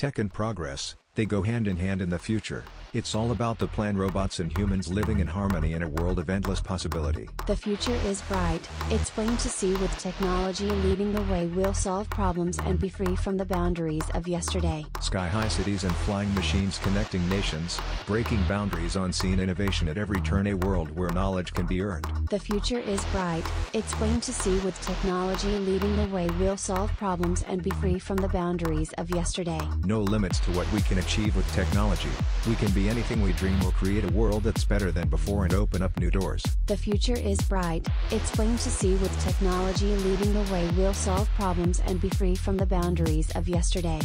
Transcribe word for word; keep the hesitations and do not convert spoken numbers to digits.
Tech and progress, they go hand in hand in the future. It's all about the plan, robots and humans living in harmony in a world of endless possibility. The future is bright, it's plain to see. With technology leading the way, we'll solve problems and be free from the boundaries of yesterday. Sky-high cities and flying machines connecting nations, breaking boundaries on scene innovation at every turn, a world where knowledge can be earned. The future is bright, it's plain to see. With technology leading the way, we'll solve problems and be free from the boundaries of yesterday. No limits to what we can achieve with technology. We can be anything we dream. Will create a world that's better than before and open up new doors. The future is bright, it's plain to see. With technology leading the way, we'll solve problems and be free from the boundaries of yesterday.